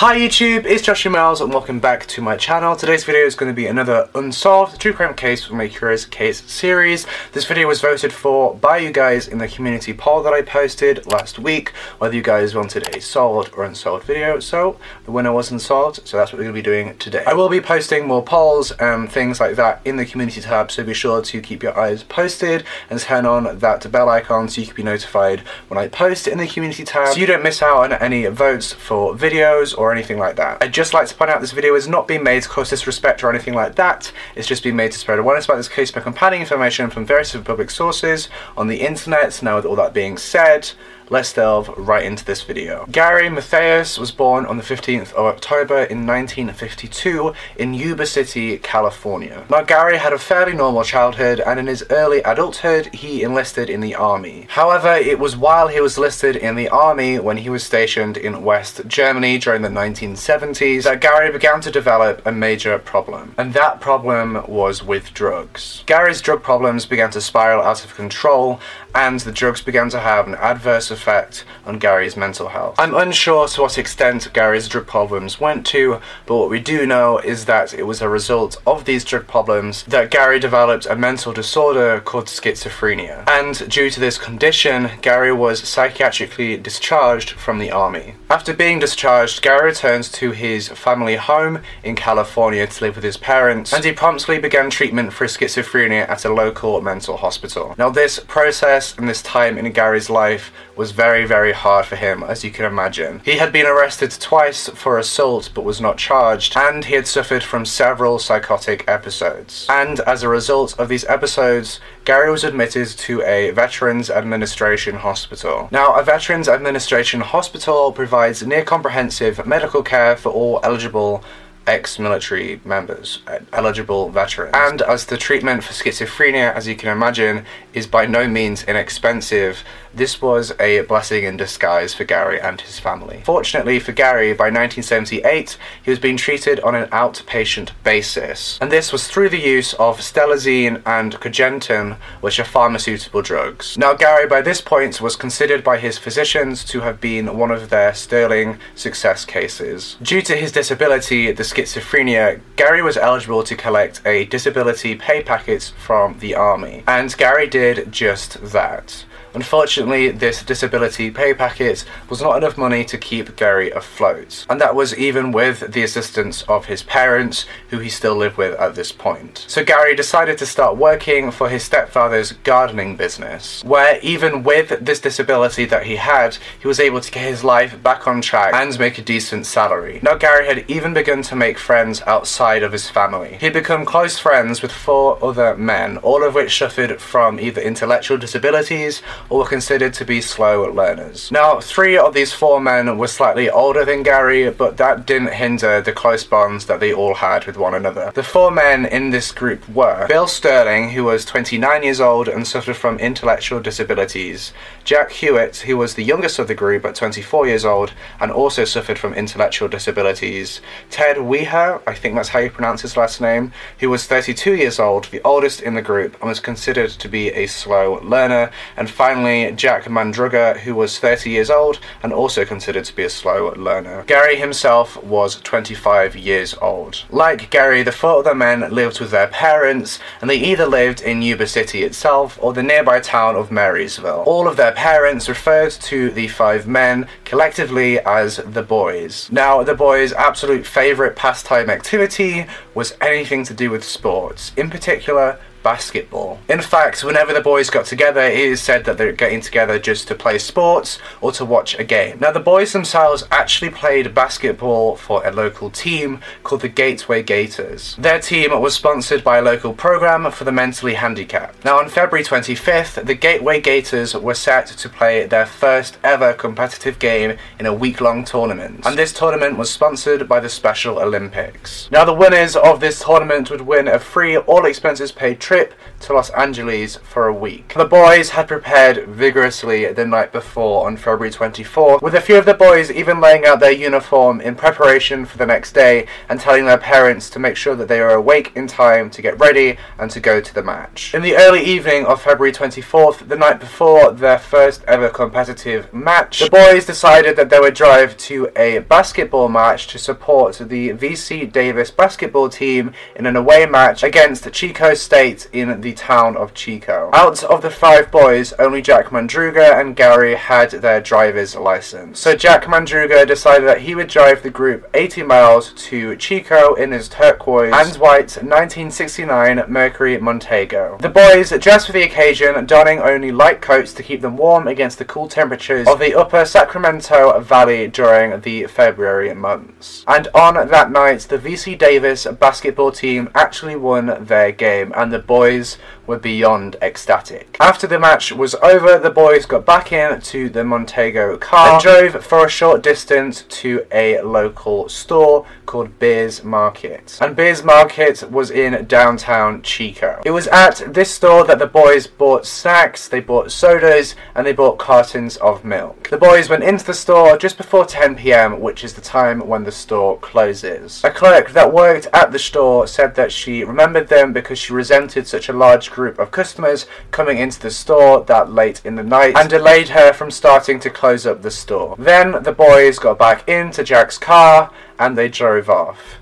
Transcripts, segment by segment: Hi YouTube, it's Joshua Miles and welcome back to my channel. Today's video is going to be another unsolved true crime case from a curious case series. This video was voted for by you guys in the community poll that I posted last week, whether you guys wanted a solved or unsolved video. So the winner was unsolved, so that's what we're going to be doing today. I will be posting more polls and things like that in the community tab, so be sure to keep your eyes posted and turn on that bell icon so you can be notified when I post it in the community tab, so you don't miss out on any votes for videos or anything like that. I'd just like to point out this video is not being made to cause disrespect or anything like that. It's just being made to spread awareness about this case by compiling information from various public sources on the internet. Now with all that being said, let's delve right into this video. Gary Matthias was born on the 15th of October in 1952 in Yuba City, California. Now Gary had a fairly normal childhood, and in his early adulthood he enlisted in the army. However, it was while he was enlisted in the army, when he was stationed in West Germany during the 1970s, that Gary began to develop a major problem, and that problem was with drugs. Gary's drug problems began to spiral out of control, and the drugs began to have an adverse effect on Gary's mental health. I'm unsure to what extent Gary's drug problems went to, but what we do know is that it was a result of these drug problems that Gary developed a mental disorder called schizophrenia. And due to this condition, Gary was psychiatrically discharged from the army. After being discharged, Gary returns to his family home in California to live with his parents, and he promptly began treatment for schizophrenia at a local mental hospital. Now this process and this time in Gary's life was very, very hard for him, as you can imagine. He had been arrested twice for assault but was not charged, and he had suffered from several psychotic episodes. And as a result of these episodes, Gary was admitted to a Veterans Administration Hospital. Now, a Veterans Administration Hospital provides near comprehensive medical care for all eligible ex-military members, eligible veterans. And as the treatment for schizophrenia, as you can imagine, is by no means inexpensive, this was a blessing in disguise for Gary and his family. Fortunately for Gary, by 1978, he was being treated on an outpatient basis, and this was through the use of Stelazine and Cogentin, which are pharmaceutical drugs. Now, Gary, by this point, was considered by his physicians to have been one of their Sterling success cases. Due to his disability, the schizophrenia, Gary was eligible to collect a disability pay packet from the army, and Gary did just that. Unfortunately, this disability pay packet was not enough money to keep Gary afloat, and that was even with the assistance of his parents, who he still lived with at this point. So Gary decided to start working for his stepfather's gardening business, where even with this disability that he had, he was able to get his life back on track and make a decent salary. Now Gary had even begun to make friends outside of his family. He'd become close friends with 4 other men, all of which suffered from either intellectual disabilities or were considered to be slow learners. Now, 3 of these 4 men were slightly older than Gary, but that didn't hinder the close bonds that they all had with one another. The 4 men in this group were Bill Sterling, who was 29 years old and suffered from intellectual disabilities, Jack Hewitt, who was the youngest of the group at 24 years old and also suffered from intellectual disabilities, Ted Weiher, I think that's how you pronounce his last name, who was 32 years old, the oldest in the group, and was considered to be a slow learner, and finally, Jack Madruga, who was 30 years old and also considered to be a slow learner. Gary himself was 25 years old. Like Gary, the 4 other men lived with their parents, and they either lived in Yuba City itself or the nearby town of Marysville. All of their parents referred to the 5 men collectively as the boys. Now, the boys' absolute favourite pastime activity was anything to do with sports, in particular basketball. In fact, whenever the boys got together, it is said that they're getting together just to play sports or to watch a game. Now, the boys themselves actually played basketball for a local team called the Gateway Gators. Their team was sponsored by a local program for the mentally handicapped. Now, on February 25th, the Gateway Gators were set to play their first ever competitive game in a week-long tournament, and this tournament was sponsored by the Special Olympics. Now, the winners of this tournament would win a free, all-expenses-paid trip to Los Angeles for a week. The boys had prepared vigorously the night before on February 24th, with a few of the boys even laying out their uniform in preparation for the next day and telling their parents to make sure that they were awake in time to get ready and to go to the match. In the early evening of February 24th, the night before their first ever competitive match, the boys decided that they would drive to a basketball match to support the UC Davis basketball team in an away match against Chico State in the town of Chico. Out of the five boys, only Jack Madruga and Gary had their driver's license. So Jack Madruga decided that he would drive the group 80 miles to Chico in his turquoise and white 1969 Mercury Montego. The boys dressed for the occasion, donning only light coats to keep them warm against the cool temperatures of the upper Sacramento Valley during the February months. And on that night, the UC Davis basketball team actually won their game, and the boys were beyond ecstatic. After the match was over, the boys got back into the Montego car and drove for a short distance to a local store called Beer's Market. And Beer's Market was in downtown Chico. It was at this store that the boys bought snacks, they bought sodas, and they bought cartons of milk. The boys went into the store just before 10 p.m, which is the time when the store closes. A clerk that worked at the store said that she remembered them because she resented such a large group of customers coming into the store that late in the night and delayed her from starting to close up the store. Then the boys got back into Jack's car and they drove off.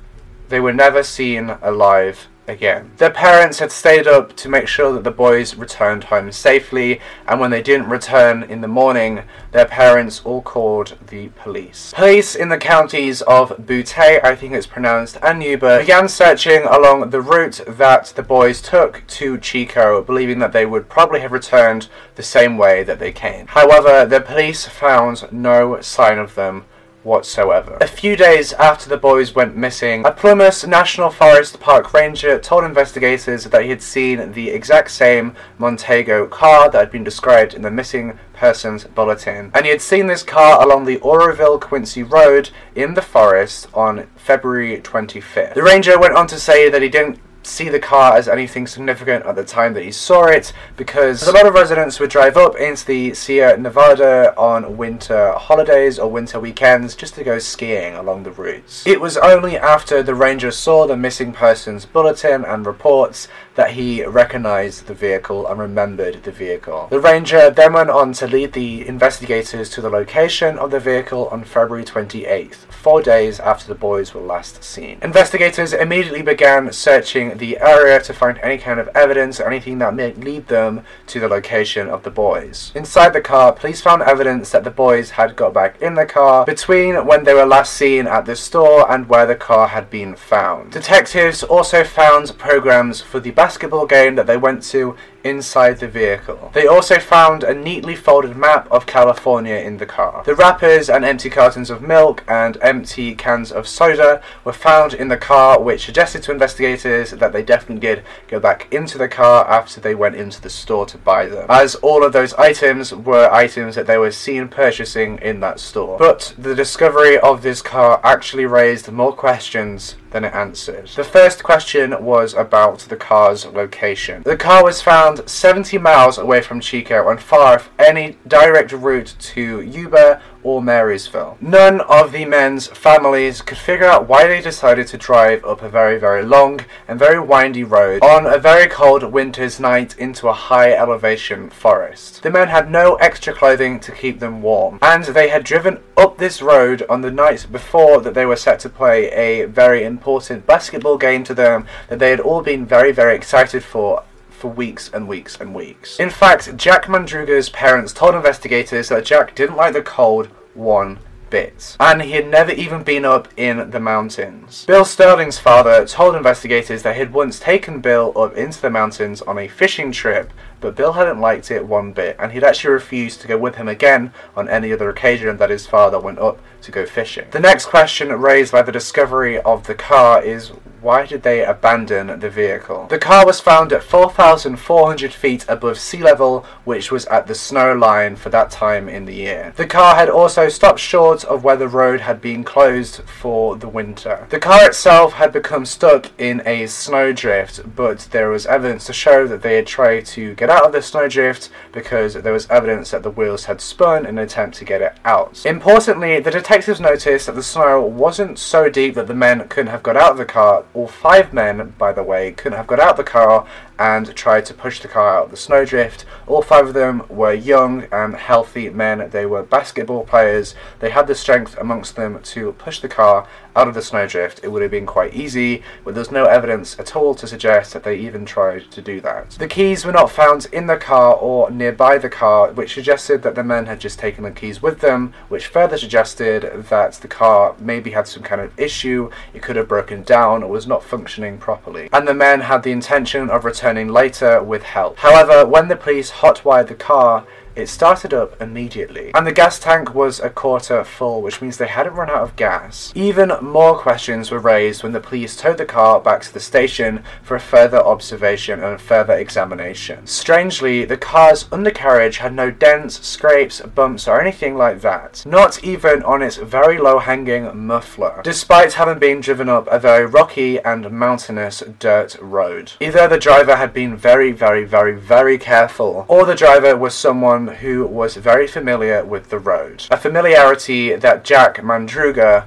They were never seen alive again. Their parents had stayed up to make sure that the boys returned home safely, and when they didn't return in the morning, their parents all called the police. Police in the counties of Butte, I think it's pronounced, and Yuba began searching along the route that the boys took to Chico, believing that they would probably have returned the same way that they came. However, the police found no sign of them whatsoever. A few days after the boys went missing, a Plumas National Forest park ranger told investigators that he had seen the exact same Montego car that had been described in the missing person's bulletin, and he had seen this car along the Oroville Quincy Road in the forest on February 25th. The ranger went on to say that he didn't see the car as anything significant at the time that he saw it, because a lot of residents would drive up into the Sierra Nevada on winter holidays or winter weekends just to go skiing along the routes. It was only after the ranger saw the missing person's bulletin and reports that he recognized the vehicle and remembered the vehicle. The ranger then went on to lead the investigators to the location of the vehicle on February 28th, 4 days after the boys were last seen. Investigators immediately began searching the area to find any kind of evidence or anything that may lead them to the location of the boys. Inside the car, police found evidence that the boys had got back in the car between when they were last seen at the store and where the car had been found. Detectives also found programs for the basketball game that they went to inside the vehicle. They also found a neatly folded map of California in the car. The wrappers and empty cartons of milk and empty cans of soda were found in the car, which suggested to investigators that they definitely did go back into the car after they went into the store to buy them, as all of those items were items that they were seen purchasing in that store. But the discovery of this car actually raised more questions than it answered. The first question was about the car's location. The car was found 70 miles away from Chico and far off any direct route to Yuba or Marysville. None of the men's families could figure out why they decided to drive up a very long and very windy road on a very cold winter's night into a high elevation forest. The men had no extra clothing to keep them warm, and they had driven up this road on the night before that they were set to play a very important basketball game to them that they had all been very excited for weeks and weeks and weeks. In fact, Jack Madruga's parents told investigators that Jack didn't like the cold one bit, and he had never even been up in the mountains. Bill Sterling's father told investigators that he had once taken Bill up into the mountains on a fishing trip, but Bill hadn't liked it one bit, and he'd actually refused to go with him again on any other occasion that his father went up to go fishing. The next question raised by the discovery of the car is, Why did they abandon the vehicle? The car was found at 4,400 feet above sea level, which was at the snow line for that time in the year. The car had also stopped short of where the road had been closed for the winter. The car itself had become stuck in a snowdrift, but there was evidence to show that they had tried to get out of the snowdrift because there was evidence that the wheels had spun in an attempt to get it out. Importantly, the detectives noticed that the snow wasn't so deep that the men couldn't have got out of the car. All five men, by the way, couldn't have got out of the car and tried to push the car out of the snowdrift. All five of them were young and healthy men. They were basketball players. They had the strength amongst them to push the car out of the snowdrift. It would have been quite easy, but there's no evidence at all to suggest that they even tried to do that. The keys were not found in the car or nearby the car, which suggested that the men had just taken the keys with them, which further suggested that the car maybe had some kind of issue. It could have broken down or was not functioning properly. And the men had the intention of returning later with help. However, when the police hotwired the car, it started up immediately, and the gas tank was a quarter full, which means they hadn't run out of gas. Even more questions were raised when the police towed the car back to the station for a further observation and further examination. Strangely, the car's undercarriage had no dents, scrapes, bumps, or anything like that, not even on its very low-hanging muffler, despite having been driven up a very rocky and mountainous dirt road. Either the driver had been very, very careful, or the driver was someone who was very familiar with the road, a familiarity that Jack Madruga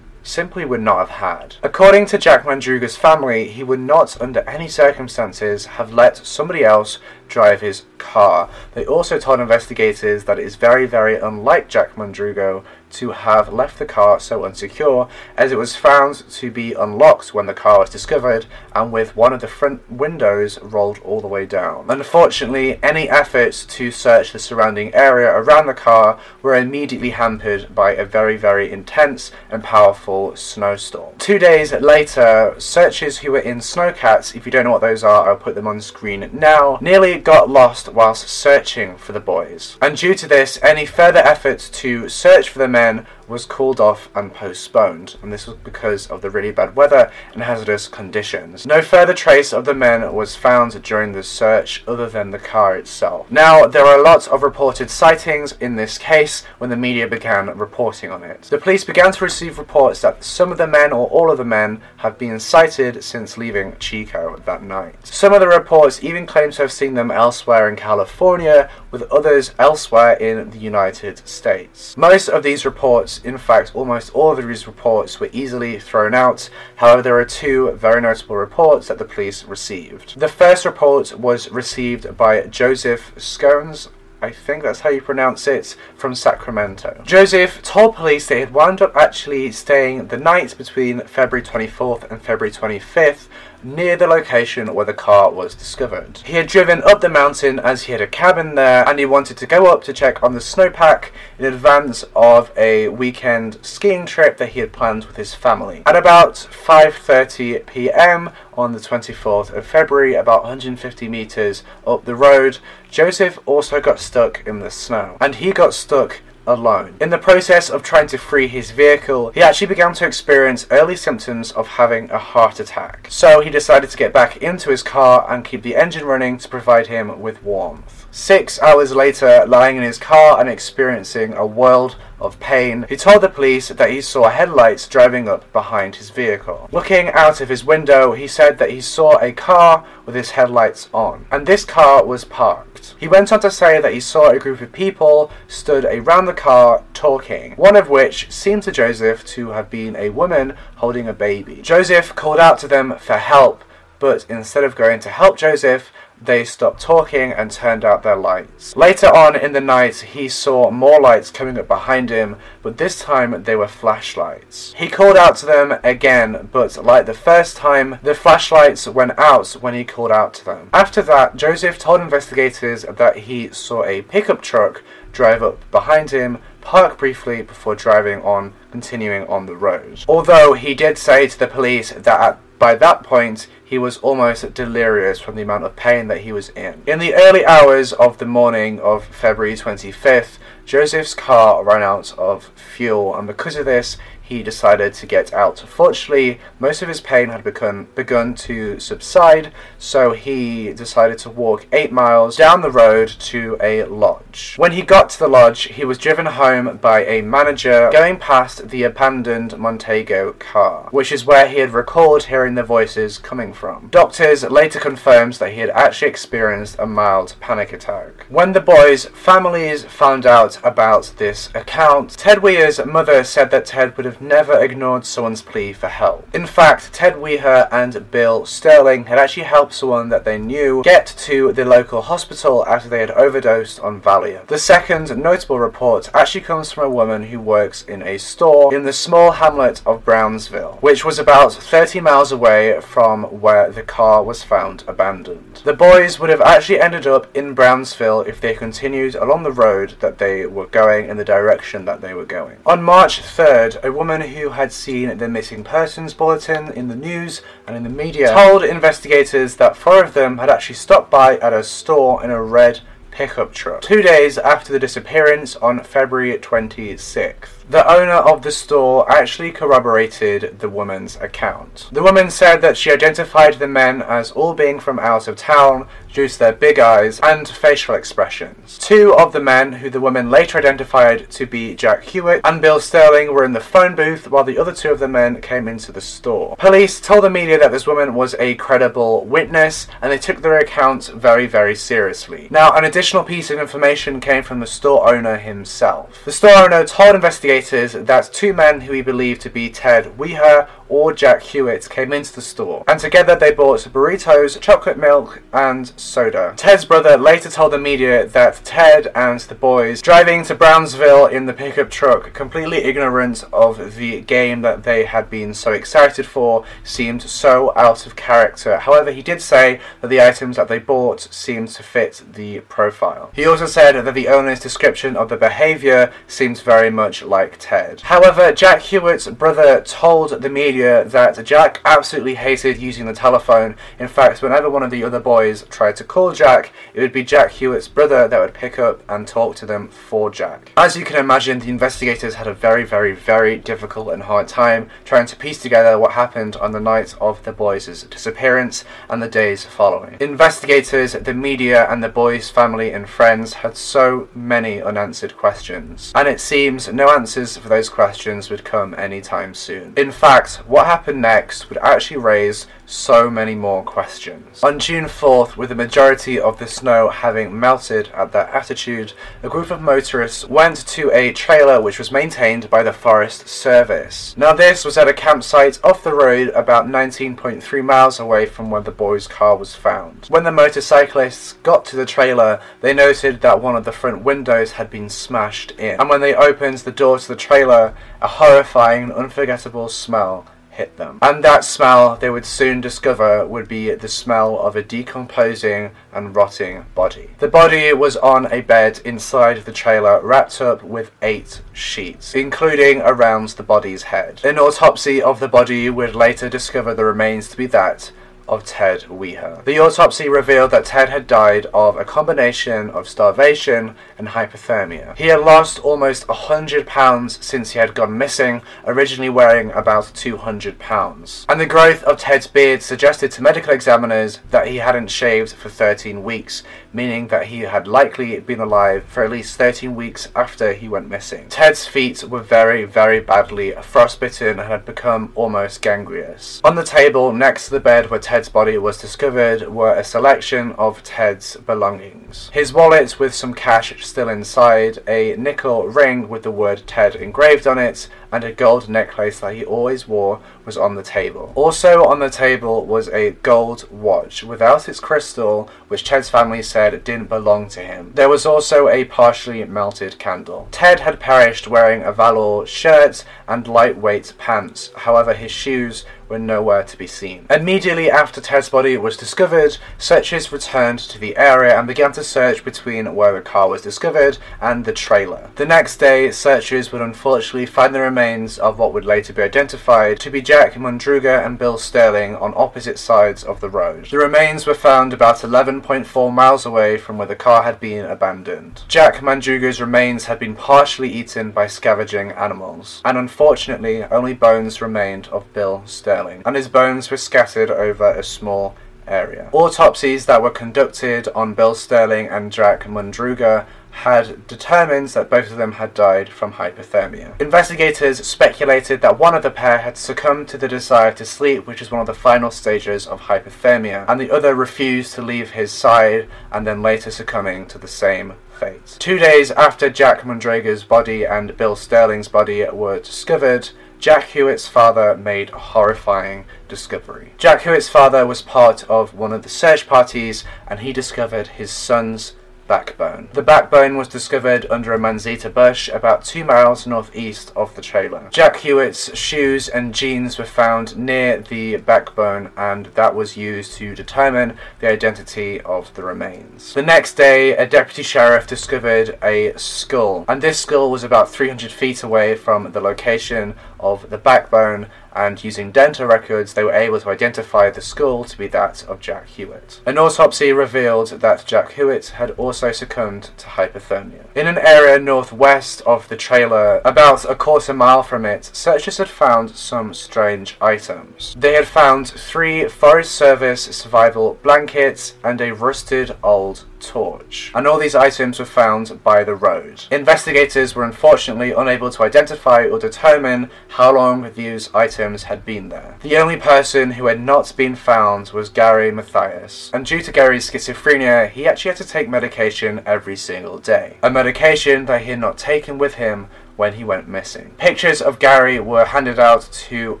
simply would not have had. According to Jack Madruga's family, he would not under any circumstances have let somebody else drive his car. They also told investigators that it is very unlike Jack Madruga to have left the car so unsecure, as it was found to be unlocked when the car was discovered and with one of the front windows rolled all the way down. Unfortunately, any efforts to search the surrounding area around the car were immediately hampered by a very intense and powerful snowstorm. 2 days later, searchers who were in snowcats, if you don't know what those are, I'll put them on screen now, nearly got lost whilst searching for the boys. And due to this, any further efforts to search for the men was called off and postponed, and this was because of the really bad weather and hazardous conditions. No further trace of the men was found during the search other than the car itself. Now, there are lots of reported sightings in this case when the media began reporting on it. The police began to receive reports that some of the men or all of the men have been sighted since leaving Chico that night. Some of the reports even claim to have seen them elsewhere in California, with others elsewhere in the United States. Most of these reports, in fact almost all of these reports, were easily thrown out. However, there are two very notable reports that the police received. The first report was received by Joseph Scones, I think that's how you pronounce it, from Sacramento. Joseph told police they had wound up actually staying the night between February 24th and February 25th near the location where the car was discovered. He had driven up the mountain as he had a cabin there, and he wanted to go up to check on the snowpack in advance of a weekend skiing trip that he had planned with his family. At about 5:30 p.m. on the 24th of February, about 150 meters up the road, Joseph also got stuck in the snow, and he got stuck alone. In the process of trying to free his vehicle, he actually began to experience early symptoms of having a heart attack. So he decided to get back into his car and keep the engine running to provide him with warmth. 6 hours later, lying in his car and experiencing a world of pain, he told the police that he saw headlights driving up behind his vehicle. Looking out of his window, he said that he saw a car with his headlights on, and this car was parked. He went on to say that he saw a group of people stood around the car talking, one of which seemed to Joseph to have been a woman holding a baby. Joseph called out to them for help, but instead of going to help Joseph, they stopped talking and turned out their lights. Later on in the night, he saw more lights coming up behind him, but this time they were flashlights. He called out to them again, but like the first time, the flashlights went out when he called out to them. After that, Joseph told investigators that he saw a pickup truck drive up behind him, park briefly before driving on, continuing on the road. Although he did say to the police that by that point, he was almost delirious from the amount of pain that he was in. In the early hours of the morning of February 25th, Joseph's car ran out of fuel, and because of this, he decided to get out. Fortunately, most of his pain had begun to subside, so he decided to walk 8 miles down the road to a lodge. When he got to the lodge, he was driven home by a manager going past the abandoned Montego car, which is where he had recalled hearing the voices coming from. Doctors later confirmed that he had actually experienced a mild panic attack. When the boys' families found out about this account, Ted Weiher's mother said that Ted would have never ignored someone's plea for help. In fact, Ted Weiher and Bill Sterling had actually helped someone that they knew get to the local hospital after they had overdosed on Valium. The second notable report actually comes from a woman who works in a store in the small hamlet of Brownsville, which was about 30 miles away from where the car was found abandoned. The boys would have actually ended up in Brownsville if they continued along the road that they were going in the direction that they were going. On March 3rd, a woman who had seen the missing persons bulletin in the news and in the media told investigators that 4 of them had actually stopped by at a store in a red pickup truck 2 days after the disappearance on February 26th. The owner of the store actually corroborated the woman's account. The woman said that she identified the men as all being from out of town due to their big eyes and facial expressions. 2 of the men, who the woman later identified to be Jack Hewitt and Bill Sterling, were in the phone booth while the other 2 of the men came into the store. Police told the media that this woman was a credible witness and they took their accounts very, very seriously. Now, an additional piece of information came from the store owner himself. The store owner told investigators that 2 men who he believed to be Ted Weiher or Jack Hewitt came into the store, and together they bought burritos, chocolate milk, and soda. Ted's brother later told the media that Ted and the boys driving to Brownsville in the pickup truck, completely ignorant of the game that they had been so excited for, seemed so out of character. However, he did say that the items that they bought seemed to fit the profile. He also said that the owner's description of the behavior seems very much like Ted. However, Jack Hewitt's brother told the media that Jack absolutely hated using the telephone. In fact, whenever one of the other boys tried to call Jack, it would be Jack Hewitt's brother that would pick up and talk to them for Jack. As you can imagine, the investigators had a very, very, very difficult and hard time trying to piece together what happened on the night of the boys' disappearance and the days following. Investigators, the media, and the boys' family and friends had so many unanswered questions, and it seems no answer for those questions would come anytime soon. In fact, what happened next would actually raise so many more questions. On June 4th, with the majority of the snow having melted at that altitude, a group of motorists went to a trailer which was maintained by the Forest Service. Now, this was at a campsite off the road about 19.3 miles away from where the boys' car was found. When the motorcyclists got to the trailer, they noted that one of the front windows had been smashed in, and when they opened the door to the trailer, a horrifying and unforgettable smell hit them. And that smell, they would soon discover, would be the smell of a decomposing and rotting body. The body was on a bed inside the trailer, wrapped up with 8 sheets, including around the body's head. An autopsy of the body would later discover the remains to be that of Ted Weiher. The autopsy revealed that Ted had died of a combination of starvation and hypothermia. He had lost almost 100 pounds since he had gone missing, originally weighing about 200 pounds. And the growth of Ted's beard suggested to medical examiners that he hadn't shaved for 13 weeks, meaning that he had likely been alive for at least 13 weeks after he went missing. Ted's feet were very, very badly frostbitten and had become almost gangrenous. On the table next to the bed where Ted's body was discovered were a selection of Ted's belongings. His wallet with some cash still inside, a nickel ring with the word Ted engraved on it, and a gold necklace that he always wore was on the table. Also on the table was a gold watch without its crystal, which Ted's family said didn't belong to him. There was also a partially melted candle. Ted had perished wearing a velour shirt and lightweight pants, however his shoes were nowhere to be seen. Immediately after Ted's body was discovered, searchers returned to the area and began to search between where the car was discovered and the trailer. The next day, searchers would unfortunately find the remains remains of what would later be identified to be Jack Madruga and Bill Sterling on opposite sides of the road. The remains were found about 11.4 miles away from where the car had been abandoned. Jack Madruga's remains had been partially eaten by scavenging animals, and unfortunately only bones remained of Bill Sterling, and his bones were scattered over a small area. Autopsies that were conducted on Bill Sterling and Jack Madruga had determined that both of them had died from hypothermia. Investigators speculated that one of the pair had succumbed to the desire to sleep, which is one of the final stages of hypothermia, and the other refused to leave his side and then later succumbing to the same fate. 2 days after Jack Madruga's body and Bill Sterling's body were discovered, Jack Hewitt's father made a horrifying discovery. Jack Hewitt's father was part of one of the search parties, and he discovered his son's backbone. The backbone was discovered under a manzanita bush about 2 miles northeast of the trailer. Jack Hewitt's shoes and jeans were found near the backbone, and that was used to determine the identity of the remains. The next day, a deputy sheriff discovered a skull, and this skull was about 300 feet away from the location of the backbone, and using dental records they were able to identify the skull to be that of Jack Hewitt. An autopsy revealed that Jack Hewitt had also succumbed to hypothermia. In an area northwest of the trailer, about a quarter mile from it, searchers had found some strange items. They had found 3 Forest Service survival blankets and a rusted old torch, and all these items were found by the road. Investigators were unfortunately unable to identify or determine how long these items had been there. The only person who had not been found was Gary Matthias, and due to Gary's schizophrenia, he actually had to take medication every single day, a medication that he had not taken with him when he went missing. Pictures of Gary were handed out to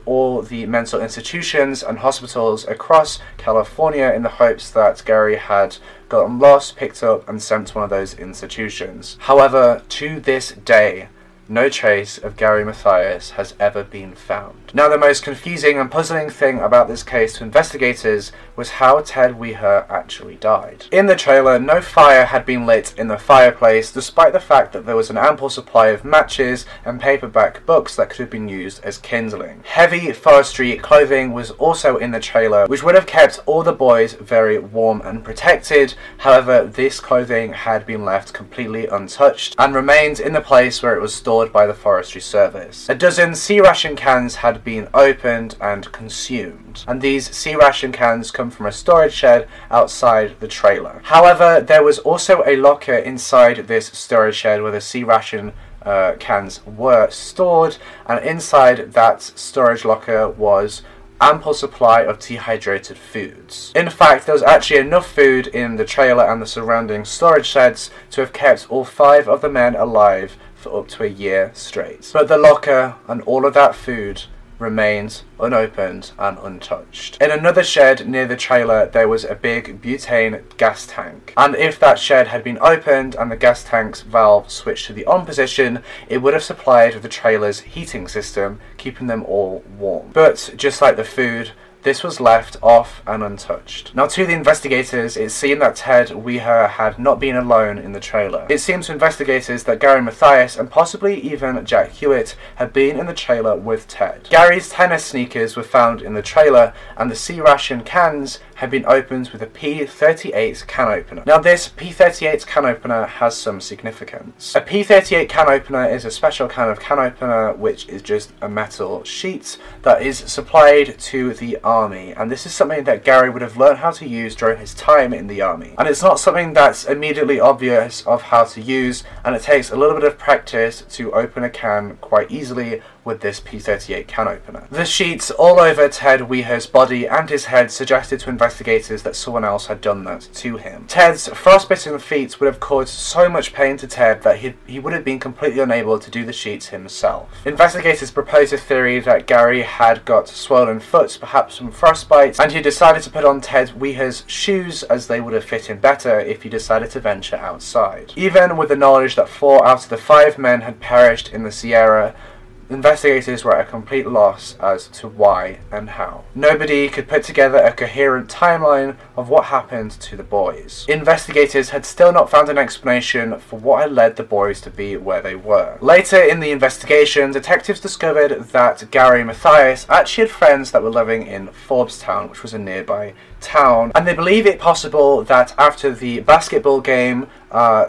all the mental institutions and hospitals across California in the hopes that Gary had gotten lost, picked up, and sent to one of those institutions. However, to this day, no trace of Gary Matthias has ever been found. Now, the most confusing and puzzling thing about this case to investigators was how Ted Weiher actually died. In the trailer, no fire had been lit in the fireplace, despite the fact that there was an ample supply of matches and paperback books that could have been used as kindling. Heavy forestry clothing was also in the trailer, which would have kept all the boys very warm and protected. However, this clothing had been left completely untouched and remained in the place where it was stored by the Forestry Service. A dozen sea ration cans had been opened and consumed, and these sea ration cans come from a storage shed outside the trailer. However, there was also a locker inside this storage shed where the sea ration cans were stored, and inside that storage locker was ample supply of dehydrated foods. In fact, there was actually enough food in the trailer and the surrounding storage sheds to have kept all 5 of the men alive for up to a year straight. But the locker and all of that food remains unopened and untouched. In another shed near the trailer, there was a big butane gas tank, and if that shed had been opened and the gas tank's valve switched to the on position, it would have supplied the trailer's heating system, keeping them all warm. But just like the food, this was left off and untouched. Now, to the investigators, it seemed that Ted Weiher had not been alone in the trailer. It seemed to investigators that Gary Matthias and possibly even Jack Hewitt had been in the trailer with Ted. Gary's tennis sneakers were found in the trailer, and the sea ration cans had been opened with a P38 can opener. Now, this P38 can opener has some significance. A P38 can opener is a special kind of can opener, which is just a metal sheet that is supplied to the Army, and this is something that Gary would have learned how to use during his time in the Army. And it's not something that's immediately obvious of how to use, and it takes a little bit of practice to open a can quite easily with this P38 can opener. The sheets all over Ted Weiher's body and his head suggested to investigators that someone else had done that to him. Ted's frostbitten feet would have caused so much pain to Ted that he would have been completely unable to do the sheets himself. Investigators proposed a theory that Gary had got swollen foot, perhaps from frostbite, and he decided to put on Ted Weiher's shoes, as they would have fit him better if he decided to venture outside. Even with the knowledge that 4 out of the 5 men had perished in the Sierra Investigators were at a complete loss as to why and how. Nobody could put together a coherent timeline of what happened to the boys. Investigators had still not found an explanation for what had led the boys to be where they were. Later in the investigation, detectives discovered that Gary Matthias actually had friends that were living in Forbes Town, which was a nearby town, and they believe it possible that after the basketball game,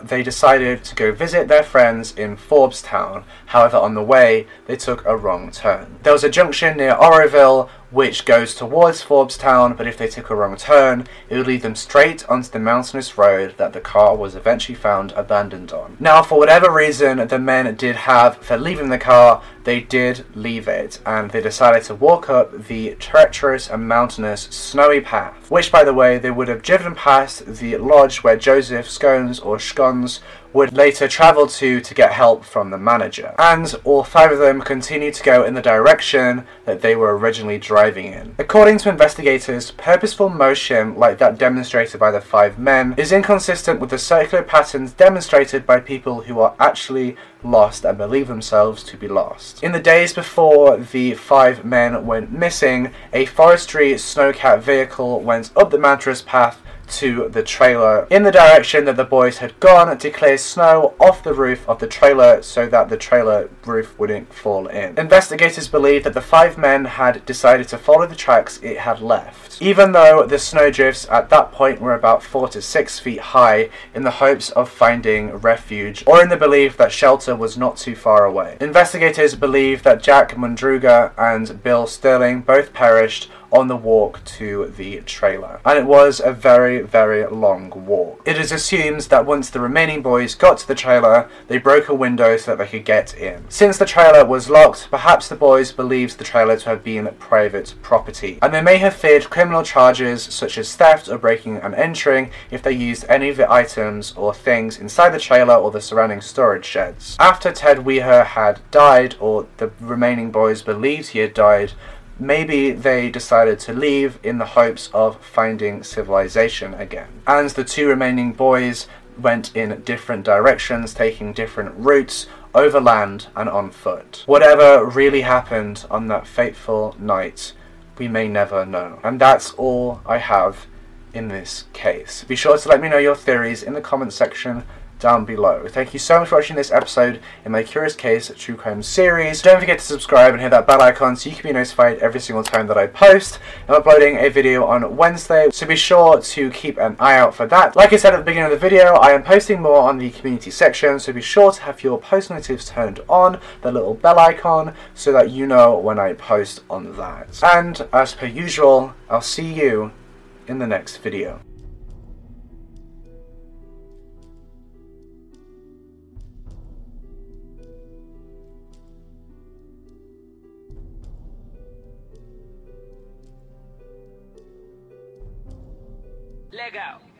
they decided to go visit their friends in Forbes Town. However, on the way, they took a wrong turn. There was a junction near Oroville which goes towards Forbes Town, but if they took a wrong turn, it would lead them straight onto the mountainous road that the car was eventually found abandoned on. Now, for whatever reason the men did have for leaving the car, they did leave it, and they decided to walk up the treacherous and mountainous snowy path, which, by the way, they would have driven past the lodge where Joseph Scones, or Scones, would later travel to get help from the manager. And all five of them continued to go in the direction that they were originally driving in. According to investigators, purposeful motion like that demonstrated by the five men is inconsistent with the circular patterns demonstrated by people who are actually lost and believe themselves to be lost. In the days before the five men went missing, a forestry snowcat vehicle went up the mountainous path to the trailer in the direction that the boys had gone to clear snow off the roof of the trailer so that the trailer roof wouldn't fall in. Investigators believe that the five men had decided to follow the tracks it had left, even though the snowdrifts at that point were about 4 to 6 feet high, in the hopes of finding refuge or in the belief that shelter was not too far away. Investigators believe that Jack Madruga and Bill Sterling both perished on the walk to the trailer, and it was a very, very long walk. It is assumed that once the remaining boys got to the trailer, they broke a window so that they could get in. Since the trailer was locked, perhaps the boys believed the trailer to have been private property, and they may have feared criminal charges such as theft or breaking and entering if they used any of the items or things inside the trailer or the surrounding storage sheds. After Ted Weiher had died, or the remaining boys believed he had died, maybe they decided to leave in the hopes of finding civilization again. And the two remaining boys went in different directions, taking different routes, overland and on foot. Whatever really happened on that fateful night, we may never know. And that's all I have in this case. Be sure to let me know your theories in the comments section down below. Thank you so much for watching this episode in my Curious Case True Crime series. Don't forget to subscribe and hit that bell icon so you can be notified every single time that I post. I'm uploading a video on Wednesday, so be sure to keep an eye out for that. Like I said at the beginning of the video, I am posting more on the community section, so be sure to have your post notifications turned on, the little bell icon, so that you know when I post on that. And as per usual, I'll see you in the next video. Lego.